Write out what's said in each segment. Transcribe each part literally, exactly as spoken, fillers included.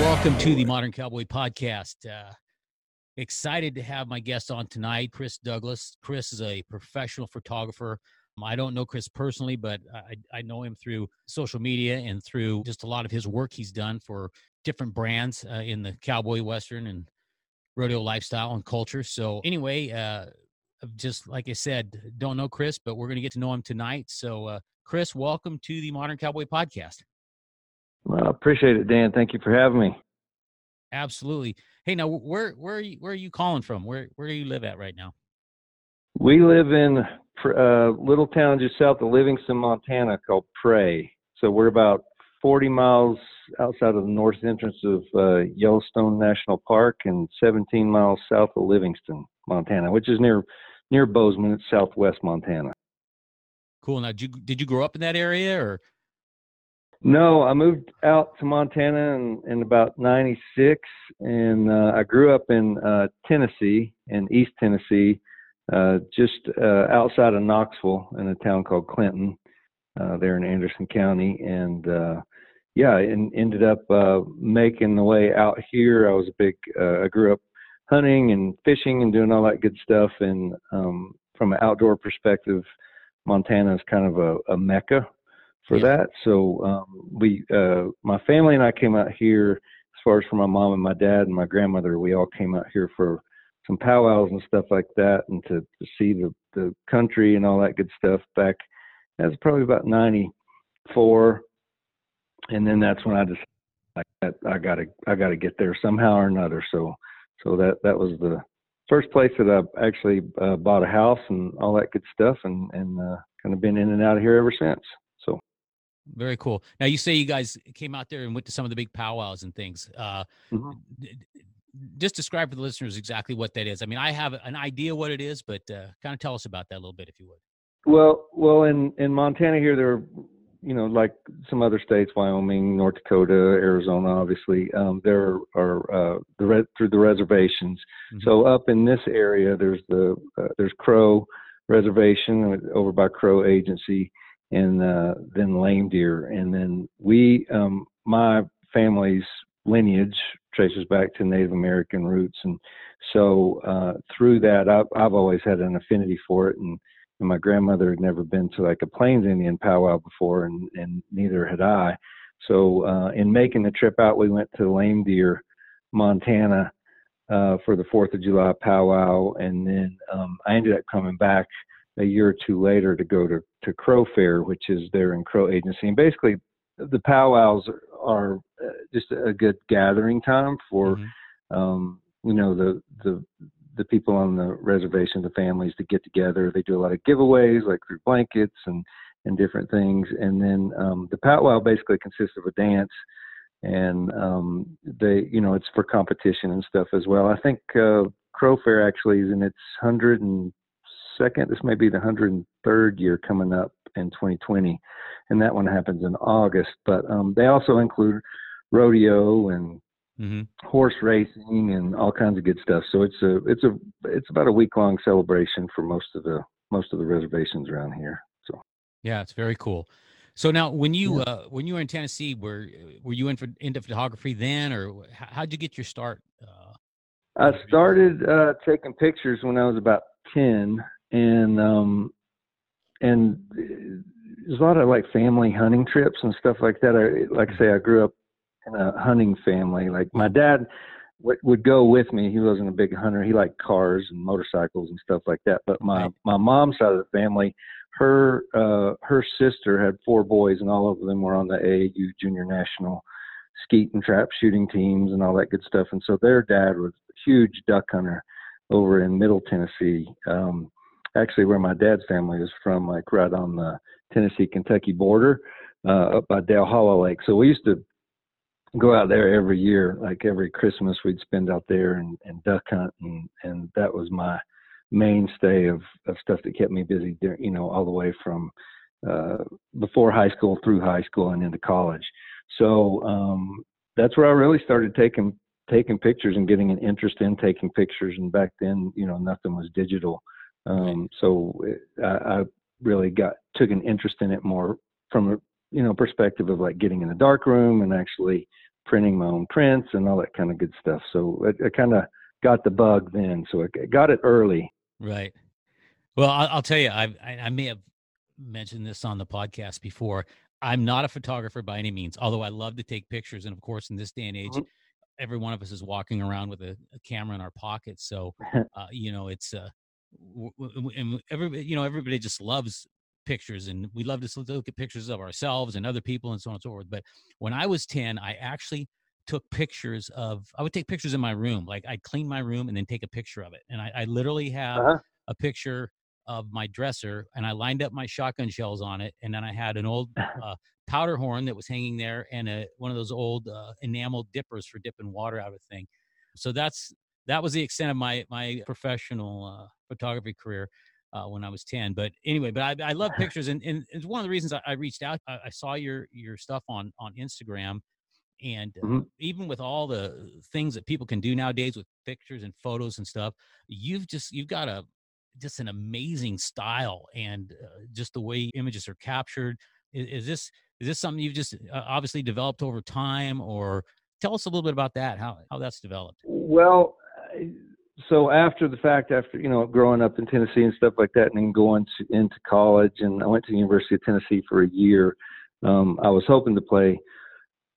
Welcome to the Modern Cowboy Podcast. Uh, excited to have my guest on tonight, Chris Douglas. Chris is a professional photographer. Um, I don't know Chris personally, but I, I know him through social media and through just a lot of his work he's done for different brands uh, in the cowboy, western, and rodeo lifestyle and culture. So anyway, uh, just like I said, don't know Chris, but we're going to get to know him tonight. So uh, Chris, welcome to the Modern Cowboy Podcast. Well, appreciate it, Dan. Thank you for having me. Absolutely. Hey, now where where are you, where are you calling from? Where where do you live at right now? We live in a little town just south of Livingston, Montana, called Pray. So we're about forty miles outside of the north entrance of uh, Yellowstone National Park, and seventeen miles south of Livingston, Montana, which is near near Bozeman. It's southwest Montana. Cool. Now, did you did you grow up in that area, or? No, I moved out to Montana in, in about ninety-six, and uh, I grew up in uh, Tennessee, in East Tennessee, uh, just uh, outside of Knoxville in a town called Clinton, uh, there in Anderson County. And uh, yeah, and ended up uh, making the way out here. I was a big, uh, I grew up hunting and fishing and doing all that good stuff. And um, from an outdoor perspective, Montana is kind of a, a mecca for that. So um, we, uh, my family and I came out here, as far as for my mom and my dad and my grandmother, we all came out here for some powwows and stuff like that, and to, to see the, the country and all that good stuff back. That's probably about ninety-four. And then that's when I decided I, I gotta, I gotta get there somehow or another. So, so that, that was the first place that I actually uh, bought a house and all that good stuff, and, and uh, kind of been in and out of here ever since. Very cool. Now, you say you guys came out there and went to some of the big powwows and things. Uh, mm-hmm. d- d- just describe for the listeners exactly what that is. I mean, I have an idea what it is, but uh, kind of tell us about that a little bit, if you would. Well, well, in, in Montana here, there are, you know, like some other states, Wyoming, North Dakota, Arizona, obviously, um, there are uh, the re- through the reservations. Mm-hmm. So up in this area, there's the uh, there's Crow Reservation over by Crow Agency, and uh, then Lame Deer. And then we, um, my family's lineage traces back to Native American roots. And so uh, through that, I've, I've always had an affinity for it. And, and my grandmother had never been to like a Plains Indian powwow before, and, and neither had I. So uh, in making the trip out, we went to Lame Deer, Montana uh, for the fourth of July powwow. And then um, I ended up coming back a year or two later to go to, to Crow Fair, which is there in Crow Agency. And basically the powwows are, are just a good gathering time for, mm-hmm. um, you know, the, the, the people on the reservation, the families, to get together. They do a lot of giveaways, like through blankets and, and different things. And then um, the powwow basically consists of a dance, and um, they, you know, it's for competition and stuff as well. I think uh, Crow Fair actually is in its one hundred second. This may be the one hundred third year coming up in twenty twenty, and that one happens in August. But um, they also include rodeo and mm-hmm. horse racing and all kinds of good stuff. So it's a it's a it's about a week long celebration for most of the most of the reservations around here. So yeah, it's very cool. So now, when you yeah. uh, when you were in Tennessee, were were you in for, into photography then, or how'd you get your start? Uh, I started uh, taking pictures when I was about ten, and um, and there's a lot of like family hunting trips and stuff like that. I like I say, I grew up in a hunting family. Like my dad w- would go with me. He wasn't a big hunter. He liked cars and motorcycles and stuff like that. But my, my mom's side of the family, her, uh, her sister had four boys, and all of them were on the A A U junior national skeet and trap shooting teams and all that good stuff. And so their dad was a huge duck hunter over in Middle Tennessee. Um, actually where my dad's family is from, like right on the Tennessee Kentucky border, uh, up by Dale Hollow Lake. So we used to go out there every year. Like every Christmas we'd spend out there and, and duck hunt, and, and that was my mainstay of, of stuff that kept me busy there, you know, all the way from uh, before high school through high school and into college. So um, that's where I really started taking taking pictures and getting an interest in taking pictures. And back then, you know, nothing was digital. Um, so it, I, I really got took an interest in it more from a you know perspective of like getting in a dark room and actually printing my own prints and all that kind of good stuff. So I, I kind of got the bug then. So I got it early. Right. Well, I'll, I'll tell you, I, I may have mentioned this on the podcast before. I'm not a photographer by any means, although I love to take pictures. And of course, in this day and age, mm-hmm. every one of us is walking around with a, a camera in our pocket. So, uh, you know, it's, uh, w- w- and everybody, you know, everybody just loves pictures, and we love to look at pictures of ourselves and other people and so on and so forth. But when I was ten, I actually took pictures of, I would take pictures in my room. Like I'd clean my room and then take a picture of it. And I, I literally have uh-huh. a picture of my dresser, and I lined up my shotgun shells on it. And then I had an old uh, powder horn that was hanging there, and a, one of those old uh, enameled dippers for dipping water out of the thing. So that's, that was the extent of my, my professional uh, photography career. Uh, when I was ten, but anyway, but I, I love pictures, and, and it's one of the reasons I, I reached out. I, I saw your your stuff on on Instagram, and mm-hmm. even with all the things that people can do nowadays with pictures and photos and stuff, you've just you've got a just an amazing style, and uh, just the way images are captured. Is, is this is this something you've just uh, obviously developed over time, or tell us a little bit about that? How how that's developed? Well. I... So after the fact, after, you know, growing up in Tennessee and stuff like that, and then going to, into college, and I went to the University of Tennessee for a year. Um, I was hoping to play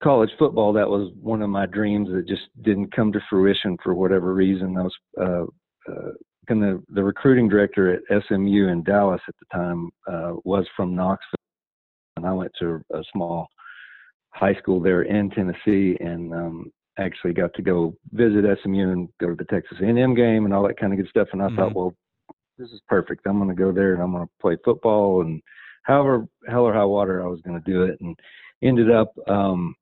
college football. That was one of my dreams that just didn't come to fruition for whatever reason. I was uh, uh, gonna, the recruiting director at S M U in Dallas at the time uh, was from Knoxville, and I went to a small high school there in Tennessee, and um, actually got to go visit S M U and go to the Texas A and M game and all that kind of good stuff. And I mm-hmm. thought, well, this is perfect. I'm going to go there and I'm going to play football, and however, hell or high water, I was going to do it. And ended up, um,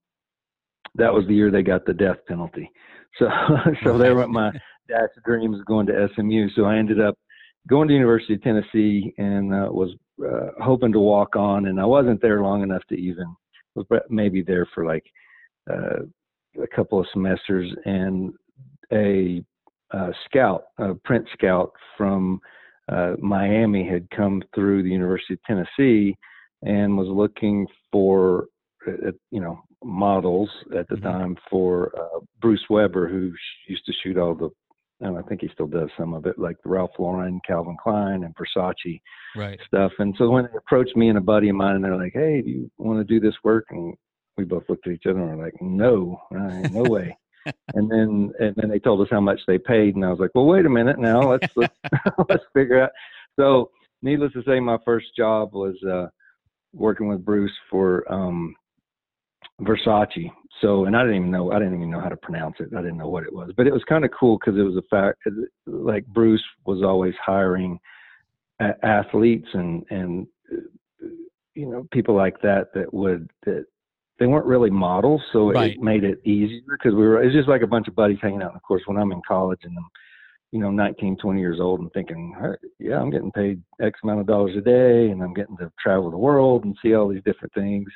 that was the year they got the death penalty. So, so there went my dad's dreams going to S M U. So I ended up going to University of Tennessee, and uh, was uh, hoping to walk on. And I wasn't there long enough to even, was maybe there for like, uh, a couple of semesters, and a, a scout, a print scout from uh, Miami had come through the University of Tennessee and was looking for, uh, you know, models at the mm-hmm. time for uh, Bruce Weber, who sh- used to shoot all the, and I think he still does some of it, like the Ralph Lauren, Calvin Klein, and Versace right. stuff. And so when they approached me and a buddy of mine, and they're like, "Hey, do you want to do this work?" And we both looked at each other and were like, no, right, no way. and then and then they told us how much they paid. And I was like, well, wait a minute now. Let's let's, let's figure out. So needless to say, my first job was uh, working with Bruce for um, Versace. So, and I didn't even know, I didn't even know how to pronounce it. I didn't know what it was, but it was kind of cool because it was a fact, like Bruce was always hiring a- athletes and, and, you know, people like that that would, that they weren't really models. So right. it made it easier because we were, it's just like a bunch of buddies hanging out. And of course, when I'm in college and I'm, you know, nineteen, twenty years old and thinking, right, yeah, I'm getting paid X amount of dollars a day and I'm getting to travel the world and see all these different things.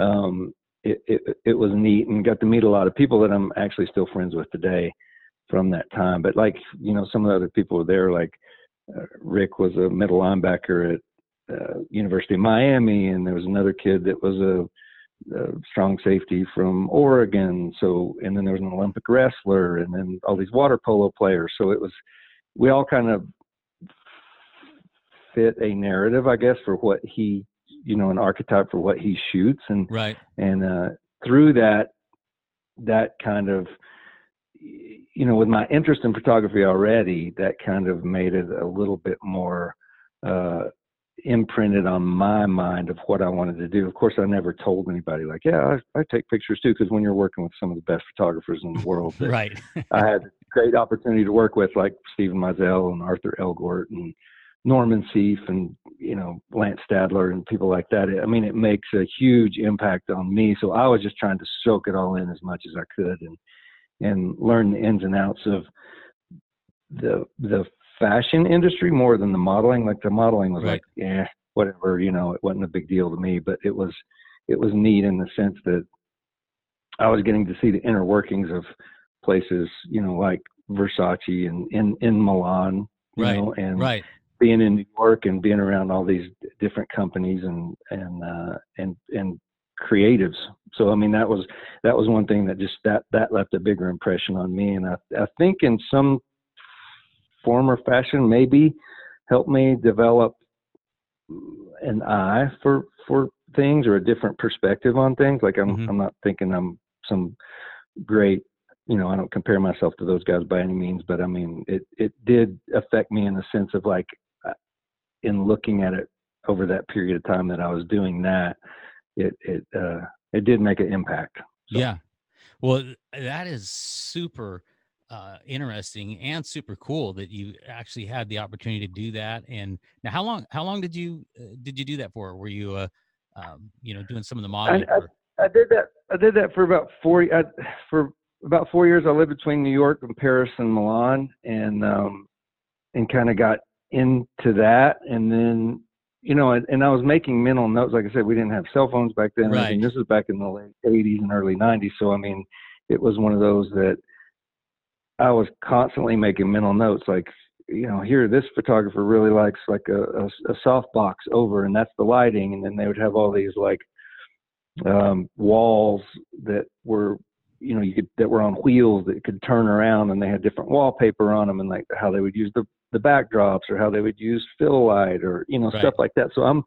Um, it, it, it was neat and got to meet a lot of people that I'm actually still friends with today from that time. But like, you know, some of the other people were there, like uh, Rick was a middle linebacker at uh, University of Miami. And there was another kid that was a, Uh, strong safety from Oregon. So, and then there was an Olympic wrestler and then all these water polo players. So it was, we all kind of fit a narrative, I guess, for what he, you know, an archetype for what he shoots. And, right. and uh, through that, that kind of, you know, with my interest in photography already, that kind of made it a little bit more, uh, imprinted on my mind of what I wanted to do. Of course, I never told anybody like, yeah, I, I take pictures too. Cause when you're working with some of the best photographers in the world, that right. I had a great opportunity to work with, like Stephen Mizell and Arthur Elgort and Norman Seif and, you know, Lance Stadler and people like that. I mean, it makes a huge impact on me. So I was just trying to soak it all in as much as I could and, and learn the ins and outs of the, the fashion industry more than the modeling. Like the modeling was right. like, eh, whatever, you know, it wasn't a big deal to me, but it was, it was neat in the sense that I was getting to see the inner workings of places, you know, like Versace and in, in Milan, you right. know, and right. being in New York and being around all these different companies and, and, uh, and, and creatives. So, I mean, that was, that was one thing that just, that, that left a bigger impression on me. And I, I think in some form or fashion maybe helped me develop an eye for for things or a different perspective on things. Like I'm mm-hmm. I'm not thinking I'm some great, you know, I don't compare myself to those guys by any means, but I mean it it did affect me in the sense of like in looking at it over that period of time that I was doing that, it it uh it did make an impact. So. Yeah. Well, that is super Uh, interesting and super cool that you actually had the opportunity to do that. And now, how long? How long did you uh, did you do that for? Were you, uh, um, you know, doing some of the modeling? I, I, I did that. I did that for about four. I, for about four years, I lived between New York and Paris and Milan, and um, and kind of got into that. And then, you know, and, and I was making mental notes. Like I said, we didn't have cell phones back then. Right. I mean, this was back in the late eighties and early nineties. So I mean, it was one of those that. I was constantly making mental notes like, you know, here, this photographer really likes like a, a, a soft box over and that's the lighting. And then they would have all these like um, walls that were, you know, you could, that were on wheels that could turn around and they had different wallpaper on them and like how they would use the, the backdrops or how they would use fill light or, you know, right. stuff like that. So I'm,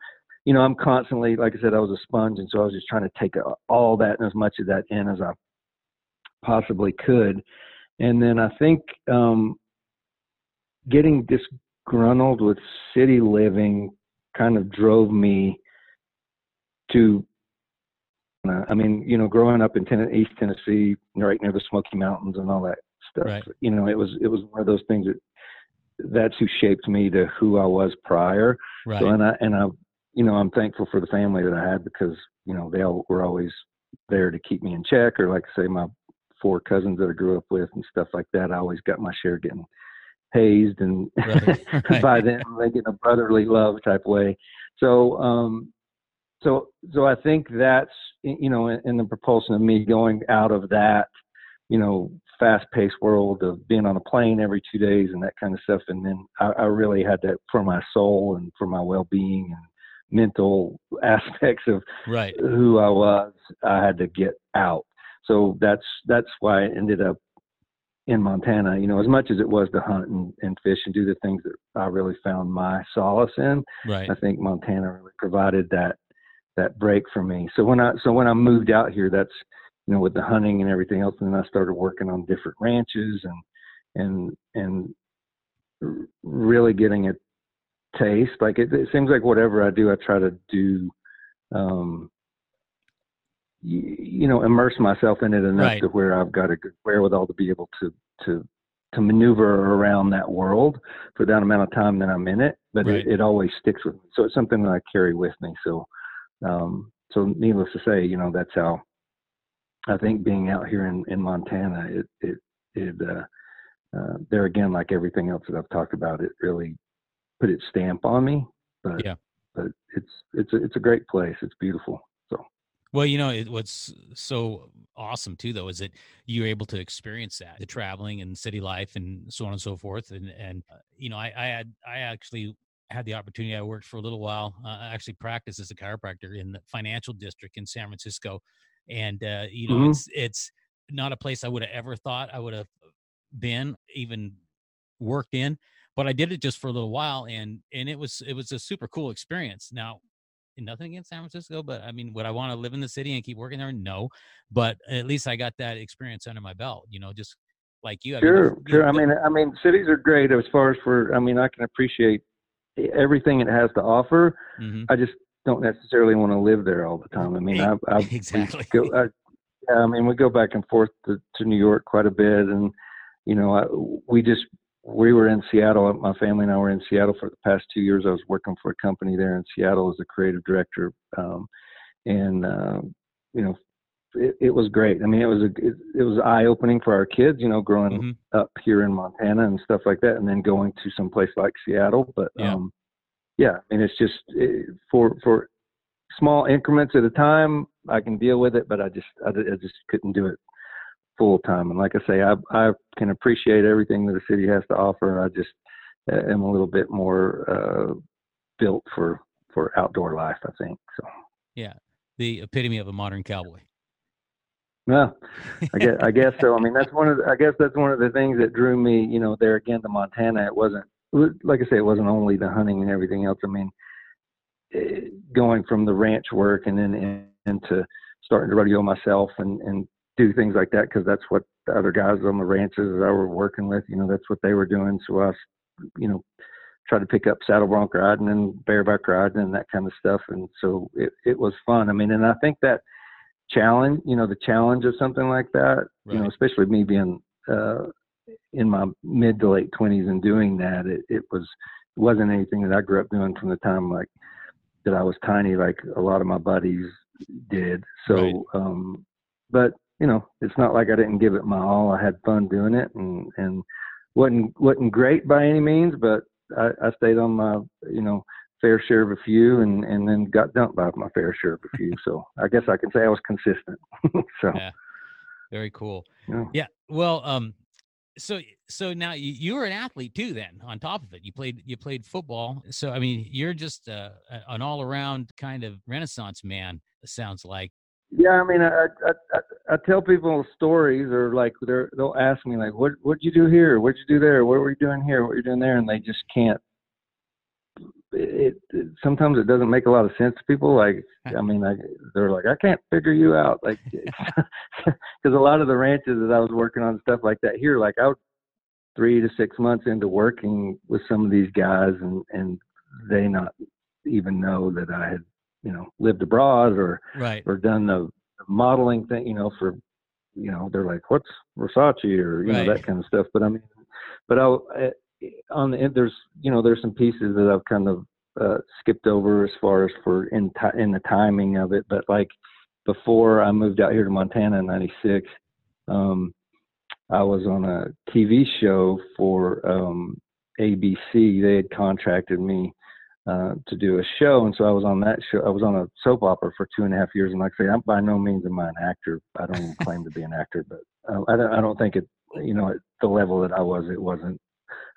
you know, I'm constantly, like I said, I was a sponge. And so I was just trying to take all that and as much of that in as I possibly could. And then I think um, getting disgruntled with city living kind of drove me to, uh, I mean, you know, growing up in ten- East Tennessee, right near the Smoky Mountains and all that stuff, right. you know, it was it was one of those things that that's who shaped me to who I was prior. Right. So, and I, and I, you know, I'm thankful for the family that I had because, you know, they all were always there to keep me in check or like say my, four cousins that I grew up with and stuff like that. I always got my share getting hazed and right. by them, like in a brotherly love type way. So, um, so, so I think that's, you know, in, in the propulsion of me going out of that, you know, fast paced world of being on a plane every two days and that kind of stuff. And then I, I really had that for my soul and for my well being and mental aspects of right. who I was. I had to get out. So that's that's why I ended up in Montana, you know, as much as it was to hunt and, and fish and do the things that I really found my solace in. Right. I think Montana really provided that that break for me. So when I so when I moved out here, that's, you know, with the hunting and everything else, and then I started working on different ranches and and and really getting a taste. Like it, it seems like whatever I do, I try to do. Um, you know, immerse myself in it enough right. to where I've got a good wherewithal to be able to, to, to maneuver around that world for that amount of time that I'm in it, but right. it, it always sticks with me. So it's something that I carry with me. So Um, so needless to say, you know, that's how I think being out here in, in Montana, it, it, it uh, uh, there again, like everything else that I've talked about, it really put its stamp on me, but, yeah. but it's, it's, a, it's a great place. It's beautiful. So, well, you know, it, what's so awesome too, though, is that you're able to experience that, the traveling and city life and so on and so forth. And, and, uh, you know, I, I had, I actually had the opportunity. I worked for a little while. Uh, I actually practiced as a chiropractor in the financial district in San Francisco. And, uh, you know, mm-hmm. it's, it's not a place I would have ever thought I would have been, even worked in, but I did it just for a little while. And, and it was, it was a super cool experience. Now, nothing against San Francisco, but I mean, would I want to live in the city and keep working there? No, but at least I got that experience under my belt, you know, just like you. I sure. Mean, sure. I mean, I mean, cities are great as far as for, I mean, I can appreciate everything it has to offer. Mm-hmm. I just don't necessarily want to live there all the time. I mean, I, I exactly. Go, I, I mean, we go back and forth to, to New York quite a bit, and you know, I, we just we were in Seattle. My family and I were in Seattle for the past two years. I was working for a company there in Seattle as a creative director, um, and uh, you know, it, it was great. I mean, it was a it, it was eye opening for our kids. You know, growing mm-hmm. up here in Montana and stuff like that, and then going to some place like Seattle, but. Yeah. Um, Yeah, I mean, it's just it, for for small increments at a time. I can deal with it, but I just I, I just couldn't do it full time. And like I say, I I can appreciate everything that the city has to offer. I just am a little bit more uh, built for, for outdoor life, I think. So yeah, the epitome of a modern cowboy. No, I guess, I guess so. I mean, that's one of the, I guess that's one of the things that drew me, you know, there again to Montana. It wasn't. Like I say, it wasn't only the hunting and everything else. I mean, it, going from the ranch work and then in, into starting to rodeo myself and, and do things like that, because that's what the other guys on the ranches that I were working with, you know, that's what they were doing. So I, you know, tried to pick up saddle bronc riding and bareback riding and that kind of stuff. And so it, it was fun. I mean, and I think that challenge, you know, the challenge of something like that, right. You know, especially me being uh, in my mid to late twenties and doing that, it, it was, it wasn't anything that I grew up doing from the time, like that I was tiny, like a lot of my buddies did. So, right. um, but you know, it's not like I didn't give it my all. I had fun doing it and, and wasn't, wasn't great by any means, but I, I stayed on my, you know, fair share of a few and, and then got dumped by my fair share of a few. So I guess I can say I was consistent. So yeah. Very cool. Yeah. yeah. Well, um, So, so now you, you were an athlete too, then on top of it, you played, you played football. So, I mean, you're just uh, an all around kind of Renaissance man, it sounds like. Yeah. I mean, I, I, I, I tell people stories, or like they're, they'll ask me like, what, what'd you do here? What'd you do there? What were you doing here? What were you doing there? And they just can't, it, it sometimes it doesn't make a lot of sense to people. Like, I mean, I, they're like, I can't figure you out. Like, because a lot of the ranches that I was working on, stuff like that here, like I was three to six months into working with some of these guys and, and they not even know that I had, you know, lived abroad or, right. or done the modeling thing, you know, for, you know, they're like, what's Versace or, you right. know, that kind of stuff. But I mean, but I, I on the end, there's, you know, there's some pieces that I've kind of uh, skipped over as far as for in, t- in the timing of it. But like before I moved out here to Montana in ninety-six, um, I was on a T V show for um, A B C. They had contracted me uh, to do a show. And so I was on that show. I was on a soap opera for two and a half years. And like I say, I'm by no means am I an actor. I don't even claim to be an actor, but uh, I, don't, I don't think it, you know, at the level that I was, it wasn't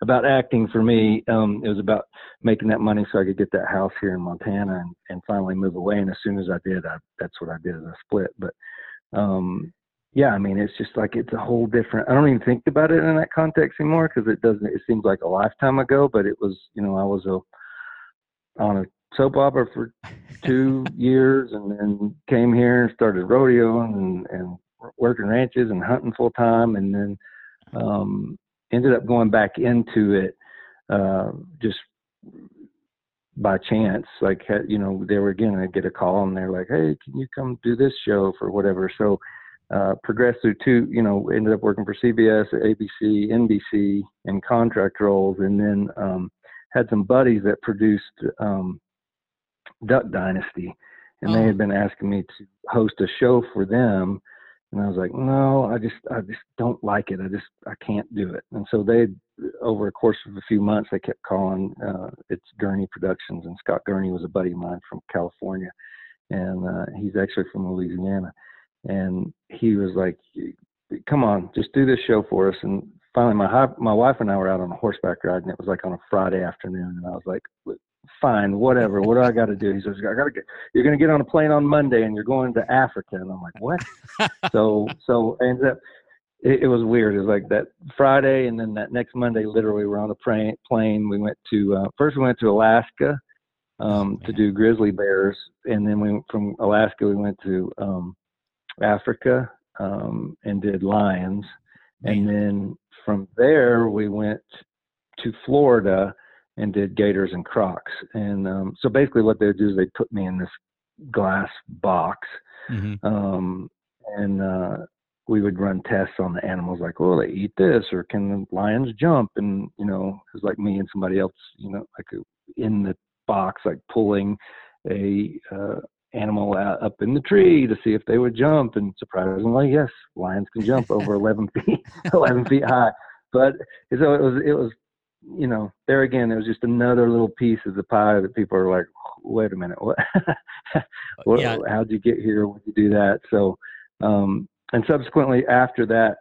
about acting for me. Um, it was about making that money so I could get that house here in Montana and, and finally move away. And as soon as I did, I, that's what I did as I split. But um, yeah, I mean, it's just like, it's a whole different, I don't even think about it in that context anymore. Cause it doesn't, it seems like a lifetime ago, but it was, you know, I was a, on a soap opera for two years and then came here and started rodeoing and, and working ranches and hunting full time. And then, um, ended up going back into it uh, just by chance. Like, you know, they were, again, I'd get a call and they're like, hey, can you come do this show for whatever? So uh, progressed through two, you know, ended up working for C B S, A B C, N B C in contract roles. And then um, had some buddies that produced um, Duck Dynasty. and oh. they had been asking me to host a show for them. And I was like, no, I just, I just don't like it. I just, I can't do it. And so they, over a course of a few months, they kept calling, uh, it's Gurney Productions. And Scott Gurney was a buddy of mine from California. And uh, he's actually from Louisiana. And he was like, come on, just do this show for us. And finally, my my wife and I were out on a horseback ride, and it was like on a Friday afternoon. And I was like, fine, whatever. What do I got to do? He says, I got to get, you're going to get on a plane on Monday, and you're going to Africa. And I'm like, what? so, so ends up, it, it was weird. It was like that Friday, and then that next Monday, literally, we're on a plane. Plane. We went to uh, first we went to Alaska um, to do grizzly bears, and then we from Alaska we went to um, Africa um, and did lions, and then from there we went to Florida and did gators and crocs. And um, so basically what they would do is they put me in this glass box, mm-hmm. um, and uh, we would run tests on the animals, like, well, they eat this, or can the lions jump? And, you know, it was like me and somebody else, you know, like in the box, like pulling a uh, animal out, up in the tree to see if they would jump. And surprisingly, yes, lions can jump over eleven feet high. But so it was, it was, you know, there again, it was just another little piece of the pie that people are like, wait a minute, what, what yeah. how'd you get here? Would you do that? So, um, and subsequently after that,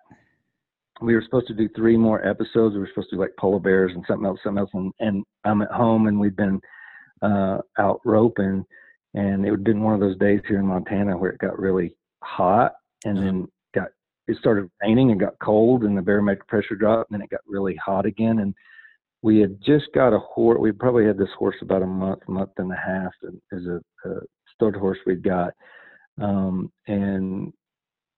we were supposed to do three more episodes. We were supposed to do like polar bears and something else, something else. And, and I'm at home, and we'd been, uh, out roping, and it had been one of those days here in Montana where it got really hot, and mm-hmm. then got, it started raining and got cold, and the barometric pressure dropped, and then it got really hot again. And we had just got a horse. We probably had this horse about a month, month and a half, as a, a stud horse we'd got. Um, and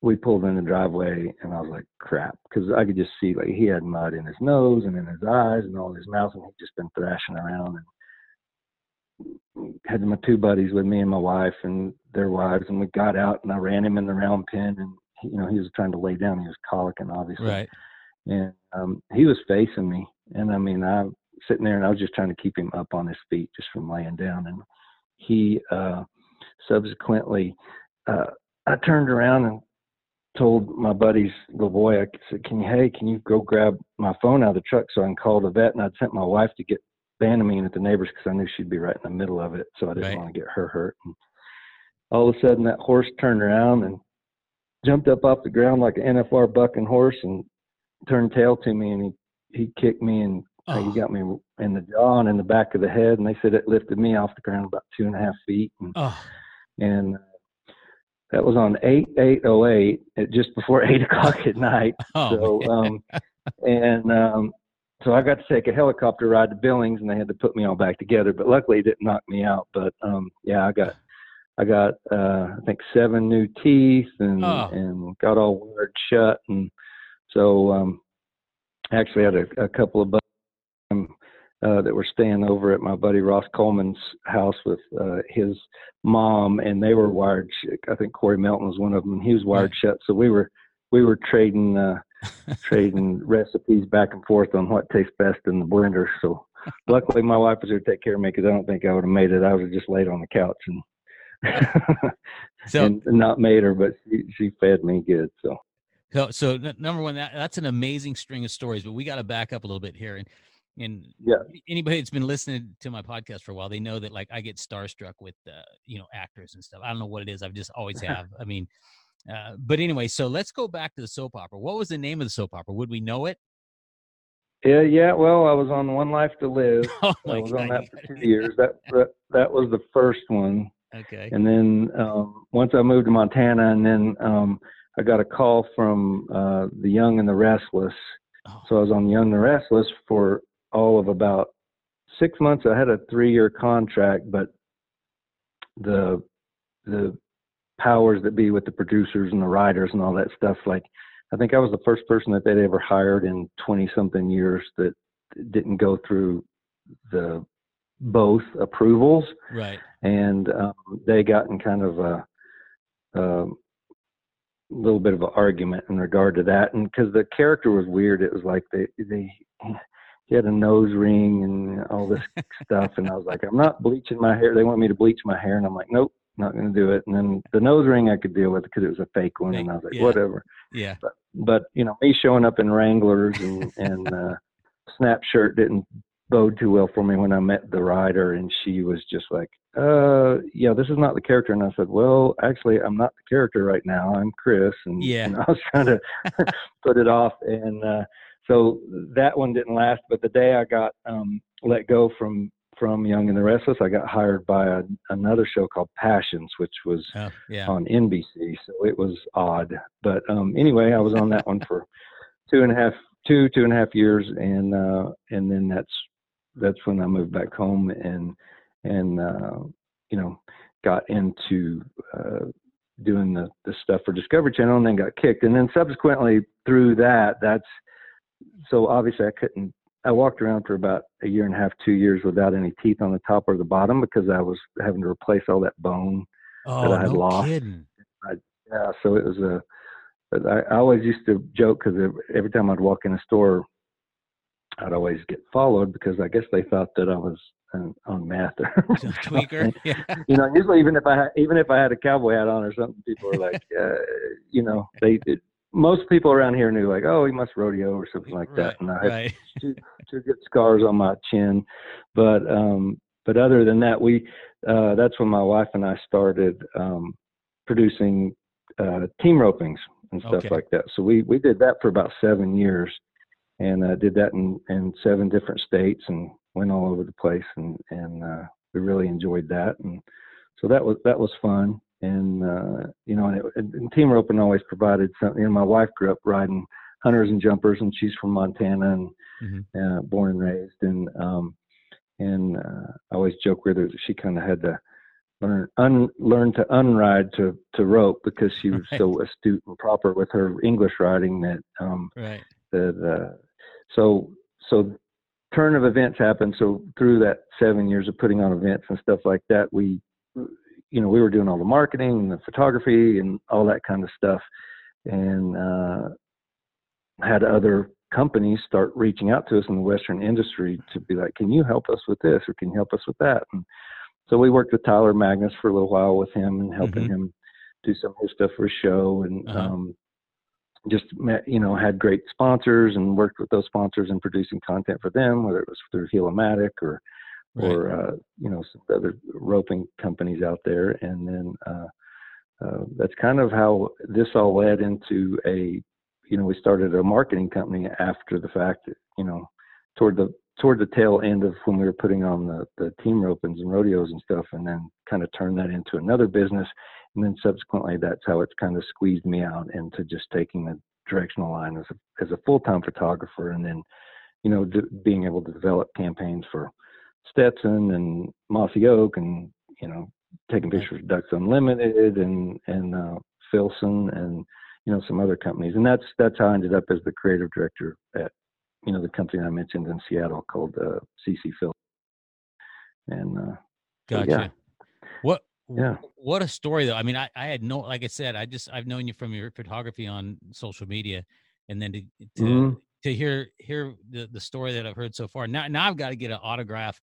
we pulled in the driveway, and I was like, crap, because I could just see, like, he had mud in his nose and in his eyes and all his mouth, and he'd just been thrashing around. And had my two buddies with me and my wife and their wives, and we got out, and I ran him in the round pen, and, he, you know, he was trying to lay down. He was colicking, obviously. Right. And um, he was facing me. And I mean, I'm sitting there, and I was just trying to keep him up on his feet just from laying down. And he uh, subsequently, uh, I turned around and told my buddies, little boy, I said, can you, hey, can you go grab my phone out of the truck so I can call the vet? And I'd sent my wife to get Banamine at the neighbor's because I knew she'd be right in the middle of it. So I didn't right. want to get her hurt. And all of a sudden, that horse turned around and jumped up off the ground like an N F R bucking horse and turned tail to me, and he He kicked me, and oh. he got me in the jaw and in the back of the head. And they said it lifted me off the ground about two and a half feet. And, oh. and that was on eight eight oh eight, just before eight o'clock at night. Oh, so, um, and um, so I got to take a helicopter ride to Billings, and they had to put me all back together. But luckily, it didn't knock me out. But um, yeah, I got, I got, uh, I think seven new teeth, and oh. and got all wired shut, and so. Um, Actually, I had a, a couple of buddies uh, that were staying over at my buddy Ross Coleman's house with uh, his mom, and they were wired. I think Corey Melton was one of them, and he was wired right. shut. So we were we were trading uh, trading recipes back and forth on what tastes best in the blender. So luckily, my wife was there to take care of me, because I don't think I would have made it. I would have just laid on the couch and, so, and not made her, but she, she fed me good. So. So, so number one, that, that's an amazing string of stories, but we got to back up a little bit here. And and yeah. anybody that's been listening to my podcast for a while, they know that, like, I get starstruck with, uh, you know, actors and stuff. I don't know what it is. I've just always have. I mean, uh, but anyway, so let's go back to the soap opera. What was the name of the soap opera? Would we know it? Yeah, yeah. Well, I was on One Life to Live. Oh I was God, on that for two years. That, that that was the first one. Okay. And then um, once I moved to Montana, and then um, I got a call from uh, the Young and the Restless. Oh. So I was on Young and the Restless for all of about six months. I had a three-year contract, but the the powers that be with the producers and the writers and all that stuff, like, I think I was the first person that they'd ever hired in twenty-something years that didn't go through the both approvals. Right. And um, they got in kind of a... a little bit of an argument in regard to that, and because the character was weird, it was like they they he had a nose ring and all this stuff, and I was like, I'm not bleaching my hair. They want me to bleach my hair, and I'm like, nope, not going to do it. And then the nose ring I could deal with because it was a fake one, and I was like, yeah. whatever. Yeah. But, but you know, me showing up in Wranglers and and uh, snap shirt didn't bode too well for me when I met the rider, and she was just like, uh, yeah, this is not the character. And I said, well, actually, I'm not the character right now. I'm Chris, and, yeah. and I was trying to put it off, and uh, so that one didn't last. But the day I got um, let go from. from Young and the Restless, I got hired by a, another show called Passions, which was oh, yeah. on N B C. So it was odd, but um, anyway, I was on that one for two and a half, two, two and a half years. And, uh, and then that's, that's when I moved back home and, and, uh, you know, got into uh, doing the, the stuff for Discovery Channel, and then got kicked. And then subsequently through that, that's, so obviously I couldn't, I walked around for about a year and a half, two years without any teeth on the top or the bottom because I was having to replace all that bone oh, that I had no lost. Kidding. I, yeah, so it was a. I, I always used to joke because every time I'd walk in a store, I'd always get followed because I guess they thought that I was an, on meth or tweaker. Yeah. You know, usually even if I even if I had a cowboy hat on or something, people were like, uh, you know, they. It, most people around here knew, like, oh, he must rodeo or something like that. Right, and I had right. two, two good scars on my chin. But, um, but other than that, we, uh, that's when my wife and I started, um, producing, uh, team ropings and stuff okay. like that. So we, we did that for about seven years and, uh, did that in, in seven different states and went all over the place. And, and, uh, we really enjoyed that. And so that was, that was fun. And, uh, you know, and, it, and team roping always provided something. You know, my wife grew up riding hunters and jumpers, and she's from Montana and mm-hmm. uh, born and raised. And um, and uh, I always joke with her that she kind of had to learn un, learn to unride to, to rope because she was right. so astute and proper with her English riding that um, right. that uh, so so turn of events happened. So through that seven years of putting on events and stuff like that, we. You know, we were doing all the marketing and the photography and all that kind of stuff, and uh, had other companies start reaching out to us in the Western industry to be like, can you help us with this? Or can you help us with that? And so we worked with Tyler Magnus for a little while with him and helping mm-hmm. him do some of his stuff for a show, and uh-huh. um, just met, you know, had great sponsors and worked with those sponsors and producing content for them, whether it was through Helomatic or Right. or, uh, you know, some other roping companies out there. And then uh, uh, that's kind of how this all led into a, you know, we started a marketing company after the fact, you know, toward the toward the tail end of when we were putting on the, the team ropings and rodeos and stuff, and then kind of turned that into another business. And then subsequently, that's how it's kind of squeezed me out into just taking the directional line as a, as a full-time photographer, and then, you know, d- being able to develop campaigns for Stetson and Mossy Oak, and you know, taking pictures of Ducks Unlimited and and uh, Filson, and you know, some other companies. And that's that's how I ended up as the creative director at, you know, the company I mentioned in Seattle called uh, C C Filson. And uh, gotcha. Yeah. What yeah. What a story though. I mean, I, I had no, like I said, I just I've known you from your photography on social media, and then to. to mm-hmm. to hear, hear the, the story that I've heard so far. Now, now I've got to get an autographed,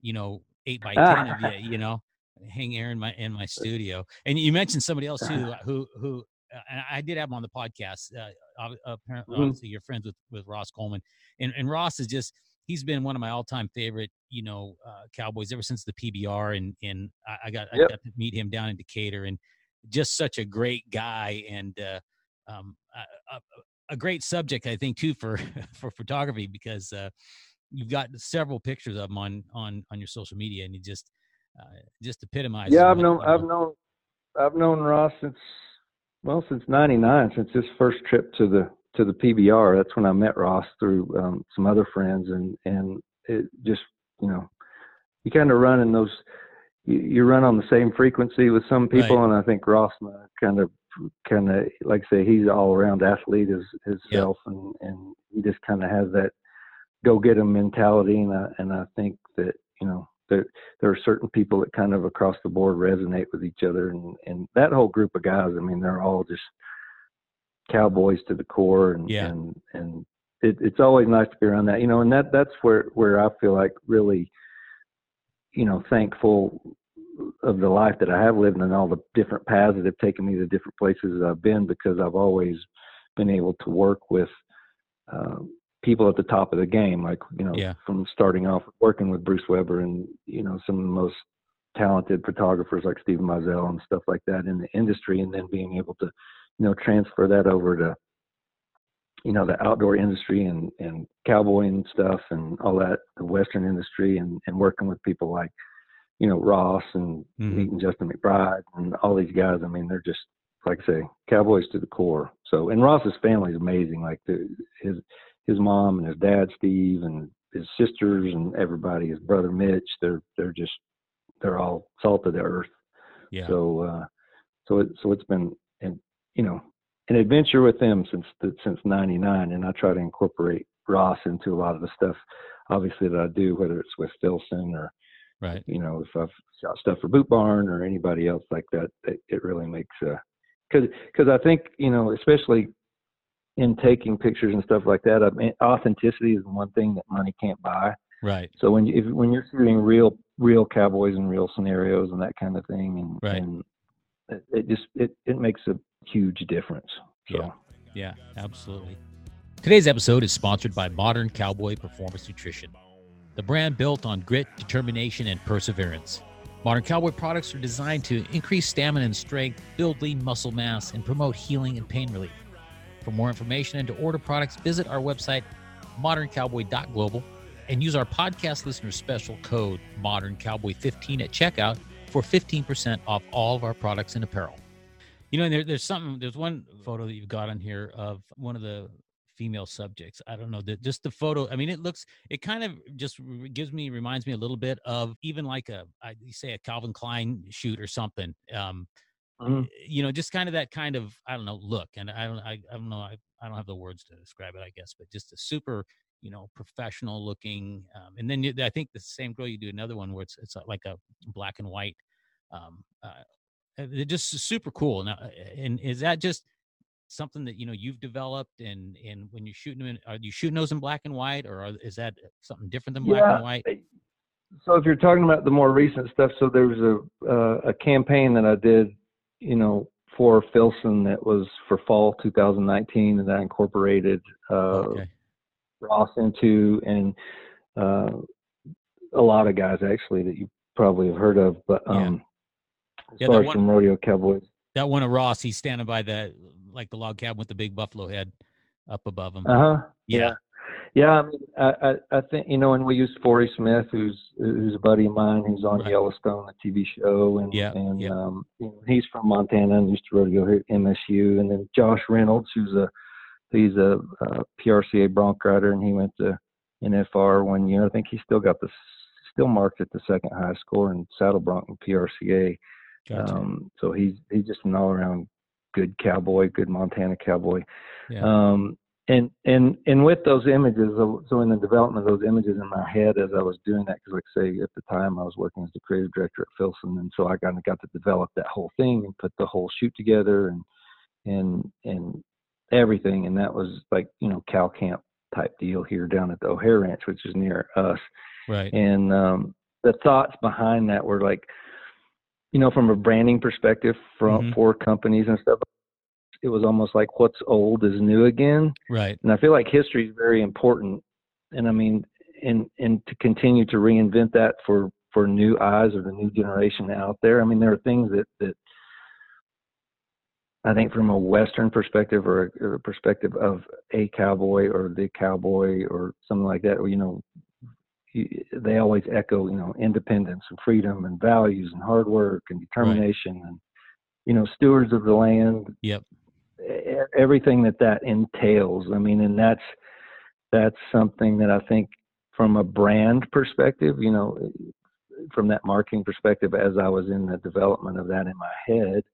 you know, eight by ten ah. of you, you know, hang here in my, in my studio. And you mentioned somebody else who, who, who, and I did have him on the podcast. Uh, apparently mm-hmm. obviously you're friends with, with Ross Coleman, and, and Ross is just, he's been one of my all time favorite, you know, uh, cowboys ever since the P B R. And, and I, I got, yep. I got to meet him down in Decatur, and just such a great guy. And, uh, um, I, I, a great subject, I think, too, for, for photography, because uh, you've got several pictures of them on, on, on your social media, and you just uh, just epitomize. Yeah, I've known them. I've known I've known Ross since well since ninety-nine, since his first trip to the to the P B R. That's when I met Ross through um, some other friends, and and it just, you know, you kind of run in those you, you run on the same frequency with some people, right. and I think Ross and I kind of. kind of like I say, he's all around athlete as himself, yeah. and, and he just kind of has that go get him mentality. And I, and I think that, you know, there, there are certain people that kind of across the board resonate with each other, and, and that whole group of guys, I mean, they're all just cowboys to the core, and, yeah. and, and it, it's always nice to be around that, you know, and that, that's where, where I feel like really, you know, thankful of the life that I have lived and all the different paths that have taken me to different places I've been, because I've always been able to work with uh, people at the top of the game. Like, you know, yeah. from starting off working with Bruce Weber and, you know, some of the most talented photographers like Steven Meisel and stuff like that in the industry, and then being able to, you know, transfer that over to, you know, the outdoor industry and, and cowboy and stuff and all that, the Western industry, and, and working with people like, you know, Ross and mm-hmm. meeting Justin McBride and all these guys. I mean, they're just, like I say, cowboys to the core. So, and Ross's family is amazing. Like the, his, his mom and his dad, Steve, and his sisters and everybody, his brother, Mitch, they're, they're just, they're all salt of the earth. Yeah. So, uh, so it, so it's been, and you know, an adventure with them since the, since ninety-nine, and I try to incorporate Ross into a lot of the stuff, obviously, that I do, whether it's with Filson or, right, you know, if I've shot stuff for Boot Barn or anybody else like that, it, it really makes a, cause, cause I think, you know, especially in taking pictures and stuff like that, I mean, authenticity is one thing that money can't buy. Right. So when you, if, when you're shooting real, real cowboys and real scenarios and that kind of thing, and, right. and it, it just, it, it makes a huge difference. So. Yeah. Yeah, absolutely. Today's episode is sponsored by Modern Cowboy Performance Nutrition, the brand built on grit, determination, and perseverance. Modern Cowboy products are designed to increase stamina and strength, build lean muscle mass, and promote healing and pain relief. For more information and to order products, visit our website, modern cowboy dot global, and use our podcast listener special code modern cowboy fifteen at checkout for fifteen percent off all of our products and apparel. You know, and there, there's something, there's one photo that you've got on here of one of the female subjects. I don't know, that just the photo. I mean, it looks, it kind of just gives me, reminds me a little bit of even like a, I say a Calvin Klein shoot or something. Um, mm-hmm. You know, just kind of that kind of, I don't know, look. And I don't, I, I don't know, I, I don't have the words to describe it, I guess, but just a super, you know, professional looking. Um, and then you, I think the same girl, you do another one where it's, it's like a black and white, um, uh, they're just super cool. Now, and is that just something that, you know, you've developed, and, and when you're shooting them in, are you shooting those in black and white, or are, is that something different than black yeah. and white? So if you're talking about the more recent stuff, so there was a, uh, a campaign that I did, you know, for Filson that was for fall two thousand nineteen, and I incorporated uh, okay. Ross into, and uh, a lot of guys actually that you probably have heard of, but um, yeah. As yeah, far as some rodeo cowboys. That one of Ross, he's standing by the, like the log cabin with the big buffalo head up above him. Uh-huh. Yeah. Yeah. yeah I mean, I, I, I think, you know, and we used Forey Smith, who's, who's a buddy of mine, who's on right. Yellowstone, the T V show. And, yeah. and yeah. Um, you know, he's from Montana and used to rodeo here at M S U. And then Josh Reynolds, who's a, he's a, a P R C A bronc rider, and he went to N F R one year. I think he still got the, still marked at the second highest score in saddle bronc and P R C A. Gotcha. Um, so he's, he's just an all around good cowboy, good Montana cowboy. Yeah. Um, and, and, and with those images, so in the development of those images in my head, as I was doing that, cause like say at the time I was working as the creative director at Filson. And so I kind of got to develop that whole thing and put the whole shoot together and, and, and everything. And that was like, you know, cow camp type deal here down at the O'Hare Ranch, which is near us. Right. And, um, the thoughts behind that were like, you know, from a branding perspective, from mm-hmm. for companies and stuff, it was almost like what's old is new again. Right. And I feel like history is very important. And I mean, and, and to continue to reinvent that for, for new eyes or the new generation out there. I mean, there are things that, that I think from a Western perspective or a, or a perspective of a cowboy or the cowboy or something like that, you know, they always echo, you know, independence and freedom and values and hard work and determination right. and, you know, stewards of the land, yep, everything that that entails. I mean, and that's, that's something that I think from a brand perspective, you know, from that marketing perspective, as I was in the development of that in my head,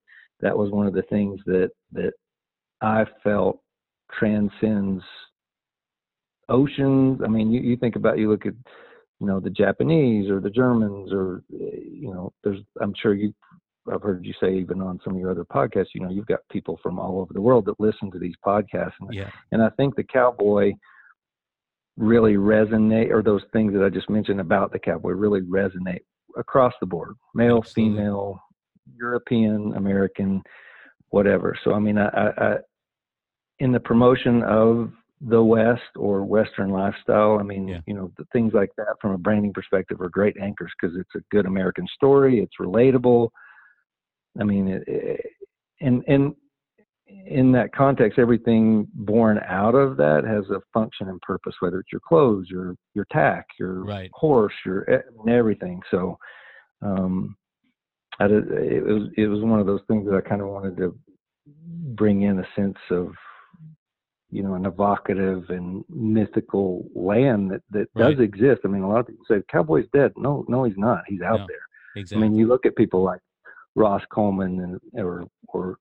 that was one of the things that, that I felt transcends oceans. I mean, you, you think about, you look at, you know, the Japanese or the Germans or, you know, there's, I'm sure you, I've heard you say even on some of your other podcasts, you know, you've got people from all over the world that listen to these podcasts. And, yeah. and I think the cowboy really resonate, or those things that I just mentioned about the cowboy really resonate across the board, male, Absolutely. female, European, American, whatever. So, I mean, I, I, in the promotion of the West or Western lifestyle, I mean, yeah. you know, the things like that from a branding perspective are great anchors because it's a good American story. It's relatable. I mean, it, it, and, and in that context, everything born out of that has a function and purpose, whether it's your clothes, your, your tack, your right. horse, your everything. So, um, I did, it was, it was one of those things that I kind of wanted to bring in a sense of, you know, an evocative and mythical land that, that right. does exist. I mean, a lot of people say Cowboy's dead. No, no, he's not. He's out no, there. Exactly. I mean, you look at people like Ross Coleman and, or, or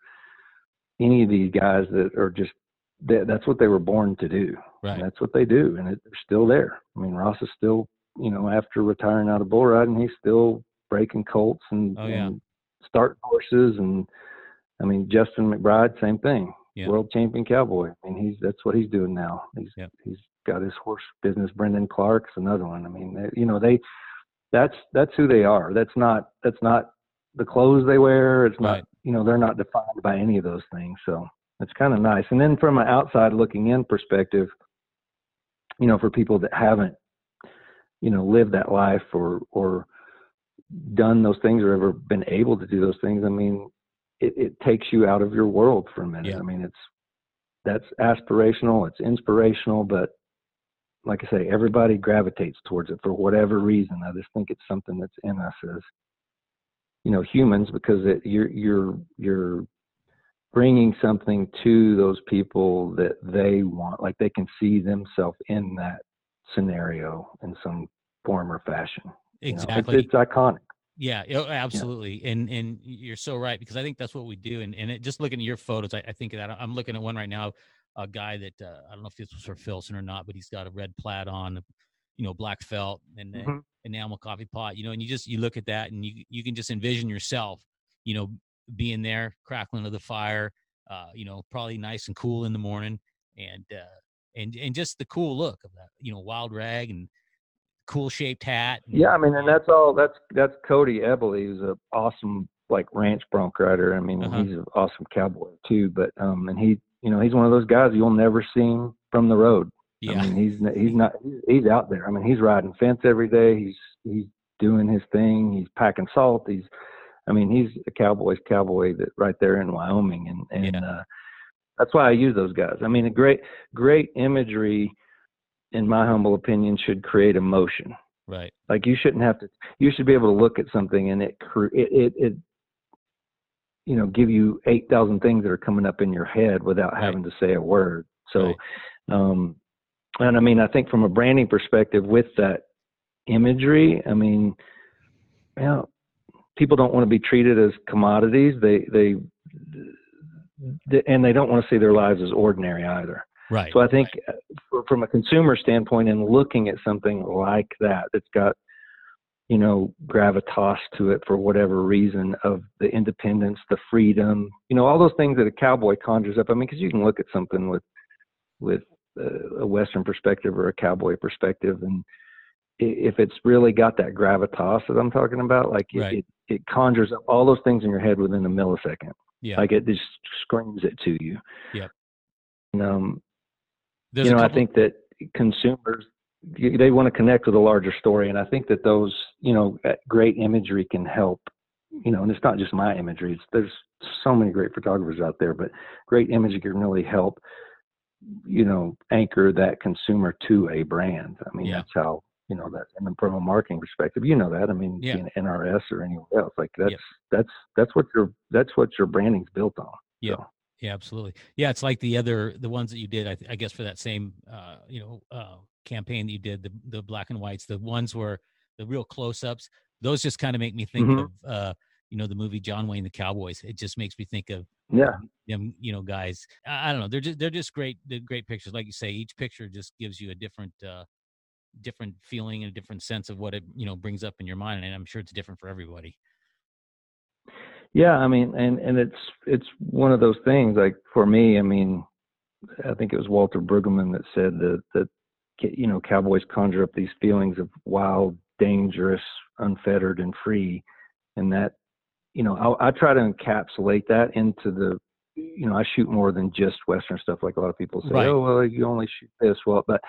any of these guys that are just, they, that's what they were born to do. Right. And that's what they do. And it, they're still there. I mean, Ross is still, you know, after retiring out of bull riding, he's still breaking colts and, oh, yeah. and starting horses. And I mean, Justin McBride, same thing. Yeah. World champion cowboy. I mean, he's, that's what he's doing now. He's, yeah. he's got his horse business. Brendan Clark's another one. I mean, they, you know, they, that's, that's who they are. That's not, that's not the clothes they wear. It's right. not, you know, they're not defined by any of those things. So it's kind of nice. And then from an outside looking in perspective, you know, for people that haven't, you know, lived that life or, or done those things or ever been able to do those things. I mean, It, it takes you out of your world for a minute. Yeah. I mean, it's, that's aspirational, it's inspirational, but like I say, everybody gravitates towards it for whatever reason. I just think it's something that's in us as, you know, humans, because it, you're, you're, you're bringing something to those people that they want, like they can see themselves in that scenario in some form or fashion. Exactly. You know, it's, it's iconic. Yeah, absolutely. Yeah. And and you're so right, because I think that's what we do. And and it, just looking at your photos, I, I think that I'm looking at one right now, a guy that uh, I don't know if this was for Filson or not, but he's got a red plaid on, you know, black felt and mm-hmm. an enamel coffee pot, you know, and you just, you look at that and you, you can just envision yourself, you know, being there, crackling of the fire, uh, you know, probably nice and cool in the morning, and, uh, and, and just the cool look of that, you know, wild rag and cool shaped hat. Yeah, I mean, and that's all. That's that's Cody Eberle, who's an awesome like ranch bronc rider. I mean, uh-huh. he's an awesome cowboy too. But um, and he, you know, he's one of those guys you'll never see him from the road. Yeah, I mean, he's he's not he's, he's out there. I mean, he's riding fence every day. He's he's doing his thing. He's packing salt. He's, I mean, he's a cowboy's cowboy that right there in Wyoming, and and yeah. uh, that's why I use those guys. I mean, a great great imagery, in my humble opinion, should create emotion, right? Like you shouldn't have to, you should be able to look at something and it, it, it, it you know, give you eight thousand things that are coming up in your head without right. having to say a word. So, right. um, and I mean, I think from a branding perspective with that imagery, I mean, you know, people don't want to be treated as commodities. They, they, they and they don't want to see their lives as ordinary either. Right. So I think right. from a consumer standpoint and looking at something like that, that's got, you know, gravitas to it for whatever reason of the independence, the freedom, you know, all those things that a cowboy conjures up. I mean, because you can look at something with with uh, a Western perspective or a cowboy perspective, and if it's really got that gravitas that I'm talking about, like it, right. it, it conjures up all those things in your head within a millisecond. Yeah. Like it just screams it to you. Yeah. And, um, There's you know, I think that consumers, they want to connect with a larger story. And I think that those, you know, great imagery can help, you know, and it's not just my imagery. It's, there's so many great photographers out there, but great imagery can really help, you know, anchor that consumer to a brand. I mean, yeah. that's how, you know, that, and from a marketing perspective, you know that, I mean, yeah. in N R S or anywhere else, like that's, yeah. that's, that's what your, that's what your branding's built on. Yeah. So. Yeah, absolutely. Yeah, it's like the other, the ones that you did, I, th- I guess, for that same, uh, you know, uh, campaign that you did, the the black and whites, the ones where the real close-ups, those just kind of make me think mm-hmm. of, uh, you know, the movie John Wayne, The Cowboys. It just makes me think of yeah, them, you know, guys. I, I don't know. They're just, they're just great, they're great pictures. Like you say, each picture just gives you a different, uh, different feeling and a different sense of what it, you know, brings up in your mind. And I'm sure it's different for everybody. Yeah, I mean, and, and it's it's one of those things, like for me, I mean, I think it was Walter Brueggemann that said that, that you know, cowboys conjure up these feelings of wild, dangerous, unfettered and free. And that, you know, I, I try to encapsulate that into the, you know, I shoot more than just Western stuff. Like a lot of people say, right. Oh, well, you only shoot this. Well, but,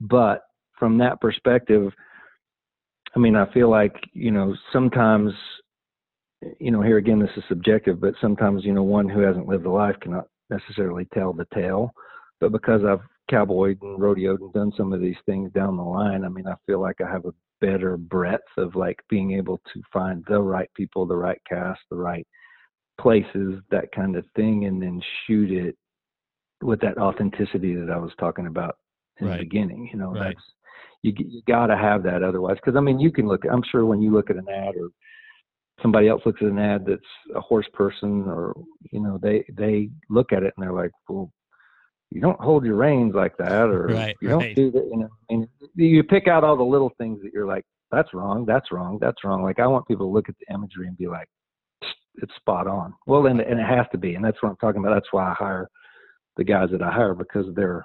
but from that perspective, I mean, I feel like, you know, sometimes, you know, here again, this is subjective, but sometimes, you know, one who hasn't lived a life cannot necessarily tell the tale. But because I've cowboyed and rodeoed and done some of these things down the line, I mean, I feel like I have a better breadth of like being able to find the right people, the right cast, the right places, that kind of thing, and then shoot it with that authenticity that I was talking about in right. the beginning. You know, right. that's, you, you got to have that otherwise. Because, I mean, you can look, I'm sure when you look at an ad or somebody else looks at an ad that's a horse person or, you know, they, they look at it and they're like, well, you don't hold your reins like that, or right, you don't right. do that. You know, I mean, you pick out all the little things that you're like, that's wrong, that's wrong, that's wrong. Like, I want people to look at the imagery and be like, it's spot on. Well, and, and it has to be. And that's what I'm talking about. That's why I hire the guys that I hire, because they're,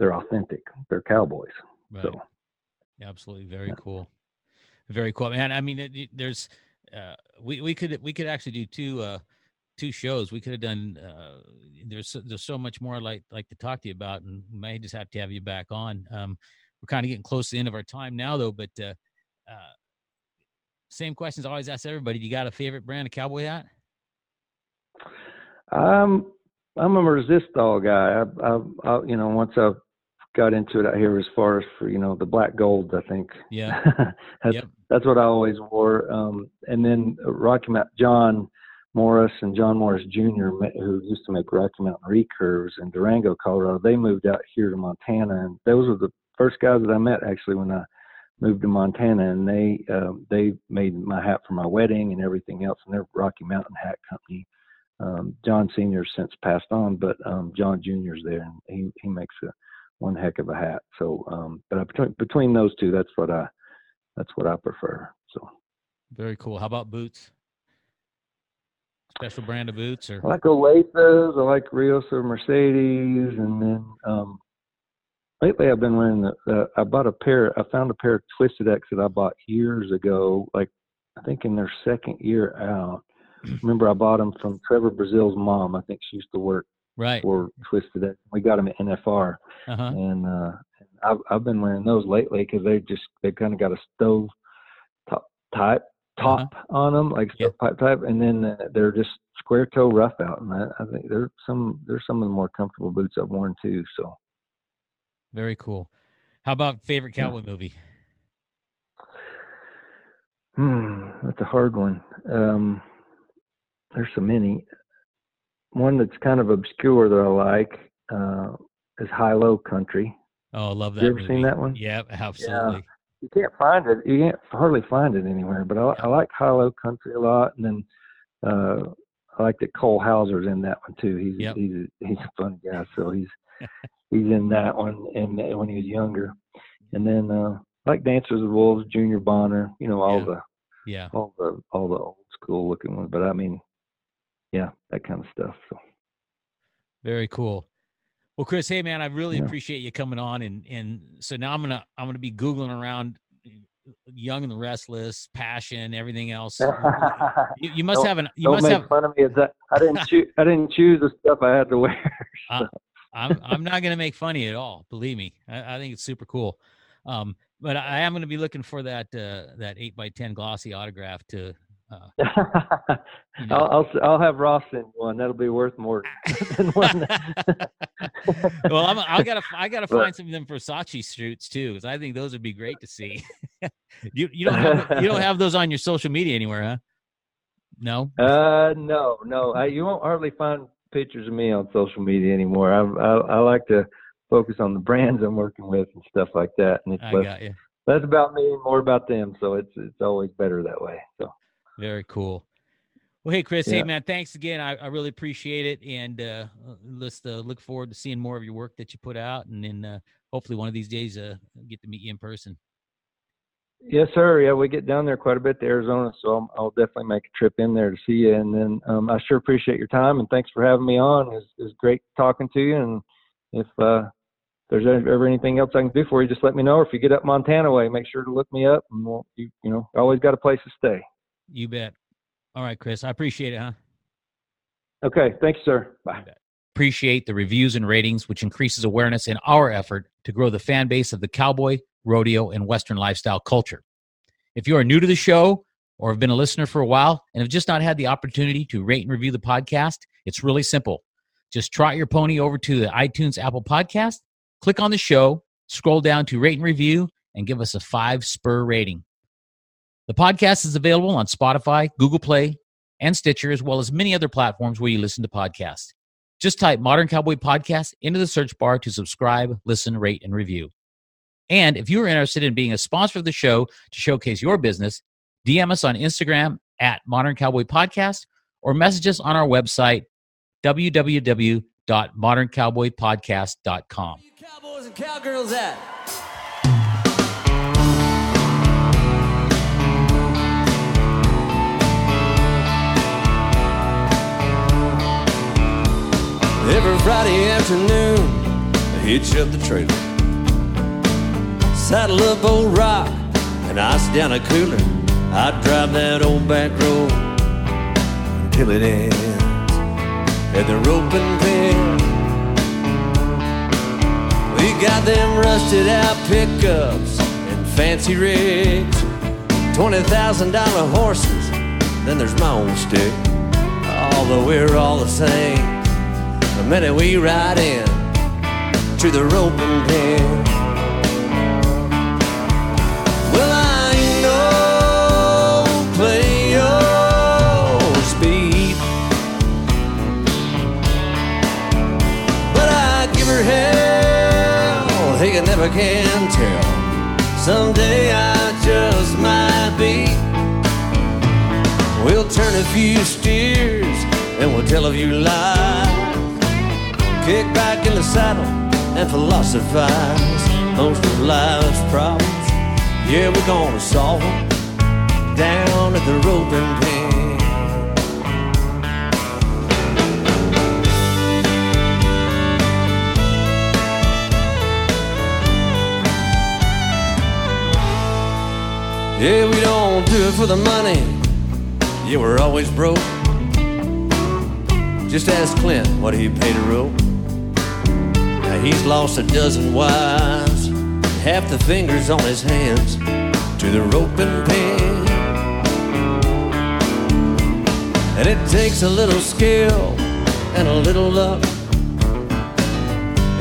they're authentic. They're cowboys. Right. So absolutely. Very yeah. cool. Very cool. Man, I mean, it, it, there's, uh, we, we could, we could actually do two, uh, two shows. We could have done, uh, there's, there's so much more I'd like, like to talk to you about, and may just have to have you back on. Um, we're kind of getting close to the end of our time now though, but, uh, uh, same questions I always ask everybody. Do you got a favorite brand of cowboy hat? Um, I'm a Resistol guy. I, I, I, you know, once I got into it out here, as far as for, you know, the black gold, I think. Yeah. that's, yep. that's what I always wore. Um, and then Rocky Mountain, John Morris and John Morris Junior, who used to make Rocky Mountain recurves in Durango, Colorado, they moved out here to Montana. And those were the first guys that I met actually when I moved to Montana, and they uh, they made my hat for my wedding and everything else, and they're Rocky Mountain Hat Company. Um, John Senior's since passed on, but um, John Junior's there, and he, he makes a, one heck of a hat. So, um, but I, between, between those two, that's what I that's what I prefer. So, very cool. How about boots? Special brand of boots, or I like Olathas. I like Rios or Mercedes, and then. Um, Lately, I've been wearing the, the, I bought a pair, I found a pair of Twisted X that I bought years ago, like I think in their second year out. Remember, I bought them from Trevor Brazil's mom. I think she used to work right. for Twisted X. We got them at N F R. Uh-huh. And uh, I've, I've been wearing those lately because they just, they kind of got a stove top type top uh-huh. on them, like stove yep. pipe type. And then they're just square toe rough out. And I, I think they're some, they're some of the more comfortable boots I've worn too. So. Very cool. How about favorite cowboy movie? Hmm, that's a hard one. Um, there's so many. One that's kind of obscure that I like uh, is High Low Country. Oh, I love that. You ever movie. Seen that one? Yeah, absolutely. Yeah. You can't find it. You can't hardly find it anywhere. But I, yeah. I like High Low Country a lot, and then uh, I like that Cole Hauser's in that one too. He's yep. he's a, he's a fun guy, so he's. He's in that one, and when he was younger, and then uh, like Dancers with Wolves, Junior Bonner, you know all yeah. the, yeah, all the all the old school looking ones. But I mean, yeah, that kind of stuff. So very cool. Well, Chris, hey man, I really yeah. appreciate you coming on, and and so now I'm gonna I'm gonna be Googling around Young and the Restless, Passion, everything else. You, you must have an. You don't must make have... fun of me. Is that I didn't choose. I didn't choose the stuff I had to wear. So. Uh, I'm I'm not going to make fun of you at all. Believe me. I, I think it's super cool. Um, but I am going to be looking for that, uh, that eight by ten glossy autograph to, uh, you know. I'll, I'll, I'll have Ross in one. That'll be worth more than one. Well, I'm, I gotta, I gotta find but, some of them Versace suits too, cause I think those would be great to see. you, you don't, have, you don't have those on your social media anywhere, huh? No, uh, no, no. I, you won't hardly find pictures of me on social media anymore. I, I I like to focus on the brands I'm working with and stuff like that, and it's I less, got you. Less about me and more about them, so it's it's always better that way. So very cool. Well, hey Chris, yeah. hey man, thanks again. I, I really appreciate it, and uh let's uh, look forward to seeing more of your work that you put out, and then uh, hopefully one of these days uh get to meet you in person. Yes, sir. Yeah, we get down there quite a bit to Arizona, so I'm, I'll definitely make a trip in there to see you. And then um, I sure appreciate your time, and thanks for having me on. It was, it was great talking to you. And if uh, there's ever anything else I can do for you, just let me know. Or if you get up Montana way, make sure to look me up. And we'll, you, you know, always got a place to stay. You bet. All right, Chris, I appreciate it, huh? Okay. Thanks, sir. Bye. Appreciate the reviews and ratings, which increases awareness in our effort to grow the fan base of the cowboy, rodeo, and Western lifestyle culture. If you are new to the show or have been a listener for a while and have just not had the opportunity to rate and review the podcast, it's really simple. Just trot your pony over to the iTunes Apple Podcast, click on the show, scroll down to rate and review, and give us a five-spur rating. The podcast is available on Spotify, Google Play, and Stitcher, as well as many other platforms where you listen to podcasts. Just type Modern Cowboy Podcast into the search bar to subscribe, listen, rate, and review. And if you are interested in being a sponsor of the show to showcase your business, D M us on Instagram at Modern Cowboy Podcast or message us on our website, w w w dot modern cowboy podcast dot com. Where you cowboys and cowgirls at? Every Friday afternoon, I hitch up the trailer, saddle up Old Rock, and ice down a cooler. I drive that old back road until it ends at the rope and pin. We got them rusted out pickups and fancy rigs, twenty thousand dollars horses, then there's my own stick. Although we're all the same, the minute we ride in to the roping pen. Well, I ain't no player speed, but I give her hell. He never can tell. Someday I just might be. We'll turn a few steers and we'll tell a few lies. Kick back in the saddle and philosophize. Most of life's problems, yeah, we're gonna solve them down at the roping pen. Yeah, we don't do it for the money. Yeah, we're always broke. Just ask Clint what he paid a rope. He's lost a dozen wives, half the fingers on his hands to the roping pen. And it takes a little skill and a little luck.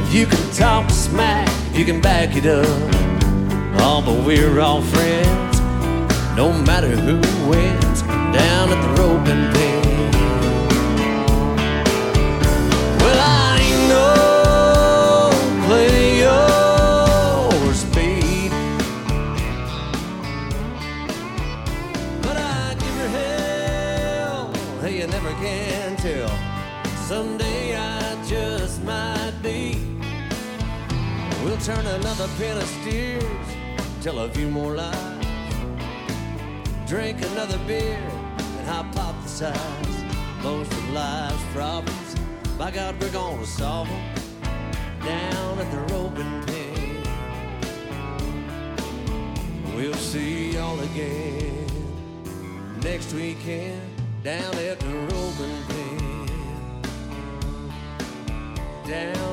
If you can talk smack, you can back it up. Oh, but we're all friends, no matter who wins, down at the roping pen. Well, I ain't no turn another pair of steers, tell a few more lies, drink another beer and hypothesize. Most of life's problems, by God, we're gonna solve them down at the roping pen. We'll see y'all again next weekend down at the roping pen. Down